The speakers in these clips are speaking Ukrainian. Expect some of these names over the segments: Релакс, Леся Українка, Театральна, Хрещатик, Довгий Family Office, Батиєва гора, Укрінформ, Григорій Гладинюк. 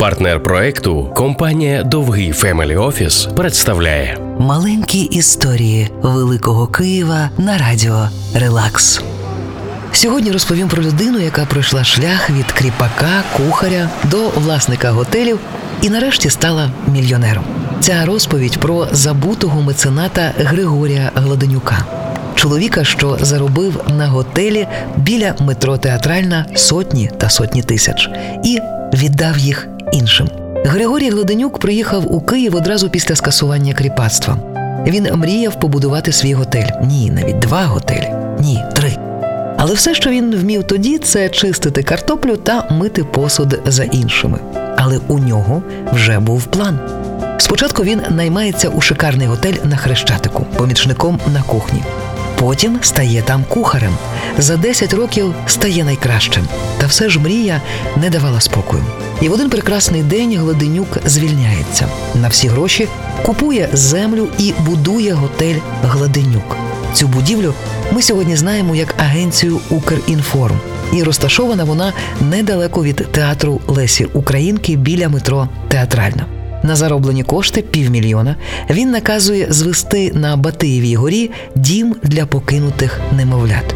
Партнер проекту компанія «Довгий Family Office» представляє маленькі історії великого Києва на радіо «Релакс». Сьогодні розповім про людину, яка пройшла шлях від кріпака, кухаря до власника готелів і нарешті стала мільйонером. Ця розповідь про забутого мецената Григорія Гладинюка. Чоловіка, що заробив на готелі біля метро «Театральна» сотні та сотні тисяч і віддав їх іншим. Григорій Гладинюк приїхав у Київ одразу після скасування кріпацтва. Він мріяв побудувати свій готель. Ні, навіть два готелі. Ні, три. Але все, що він вмів тоді, це чистити картоплю та мити посуд за іншими. Але у нього вже був план. Спочатку він наймається у шикарний готель на Хрещатику, помічником на кухні. Потім стає там кухарем. За 10 років стає найкращим. Та все ж мрія не давала спокою. І в один прекрасний день Гладинюк звільняється. На всі гроші купує землю і будує готель «Гладинюк». Цю будівлю ми сьогодні знаємо як агенцію «Укрінформ». І розташована вона недалеко від театру Лесі Українки біля метро «Театральна». На зароблені кошти, півмільйона, він наказує звести на Батиєвій горі дім для покинутих немовлят.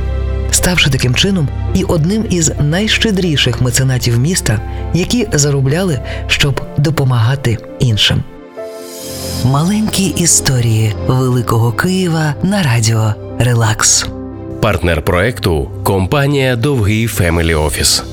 Ставши таким чином і одним із найщедріших меценатів міста, які заробляли, щоб допомагати іншим. Маленькі історії великого Києва на радіо «Релакс». Партнер проекту – компанія «Довгий Family Office».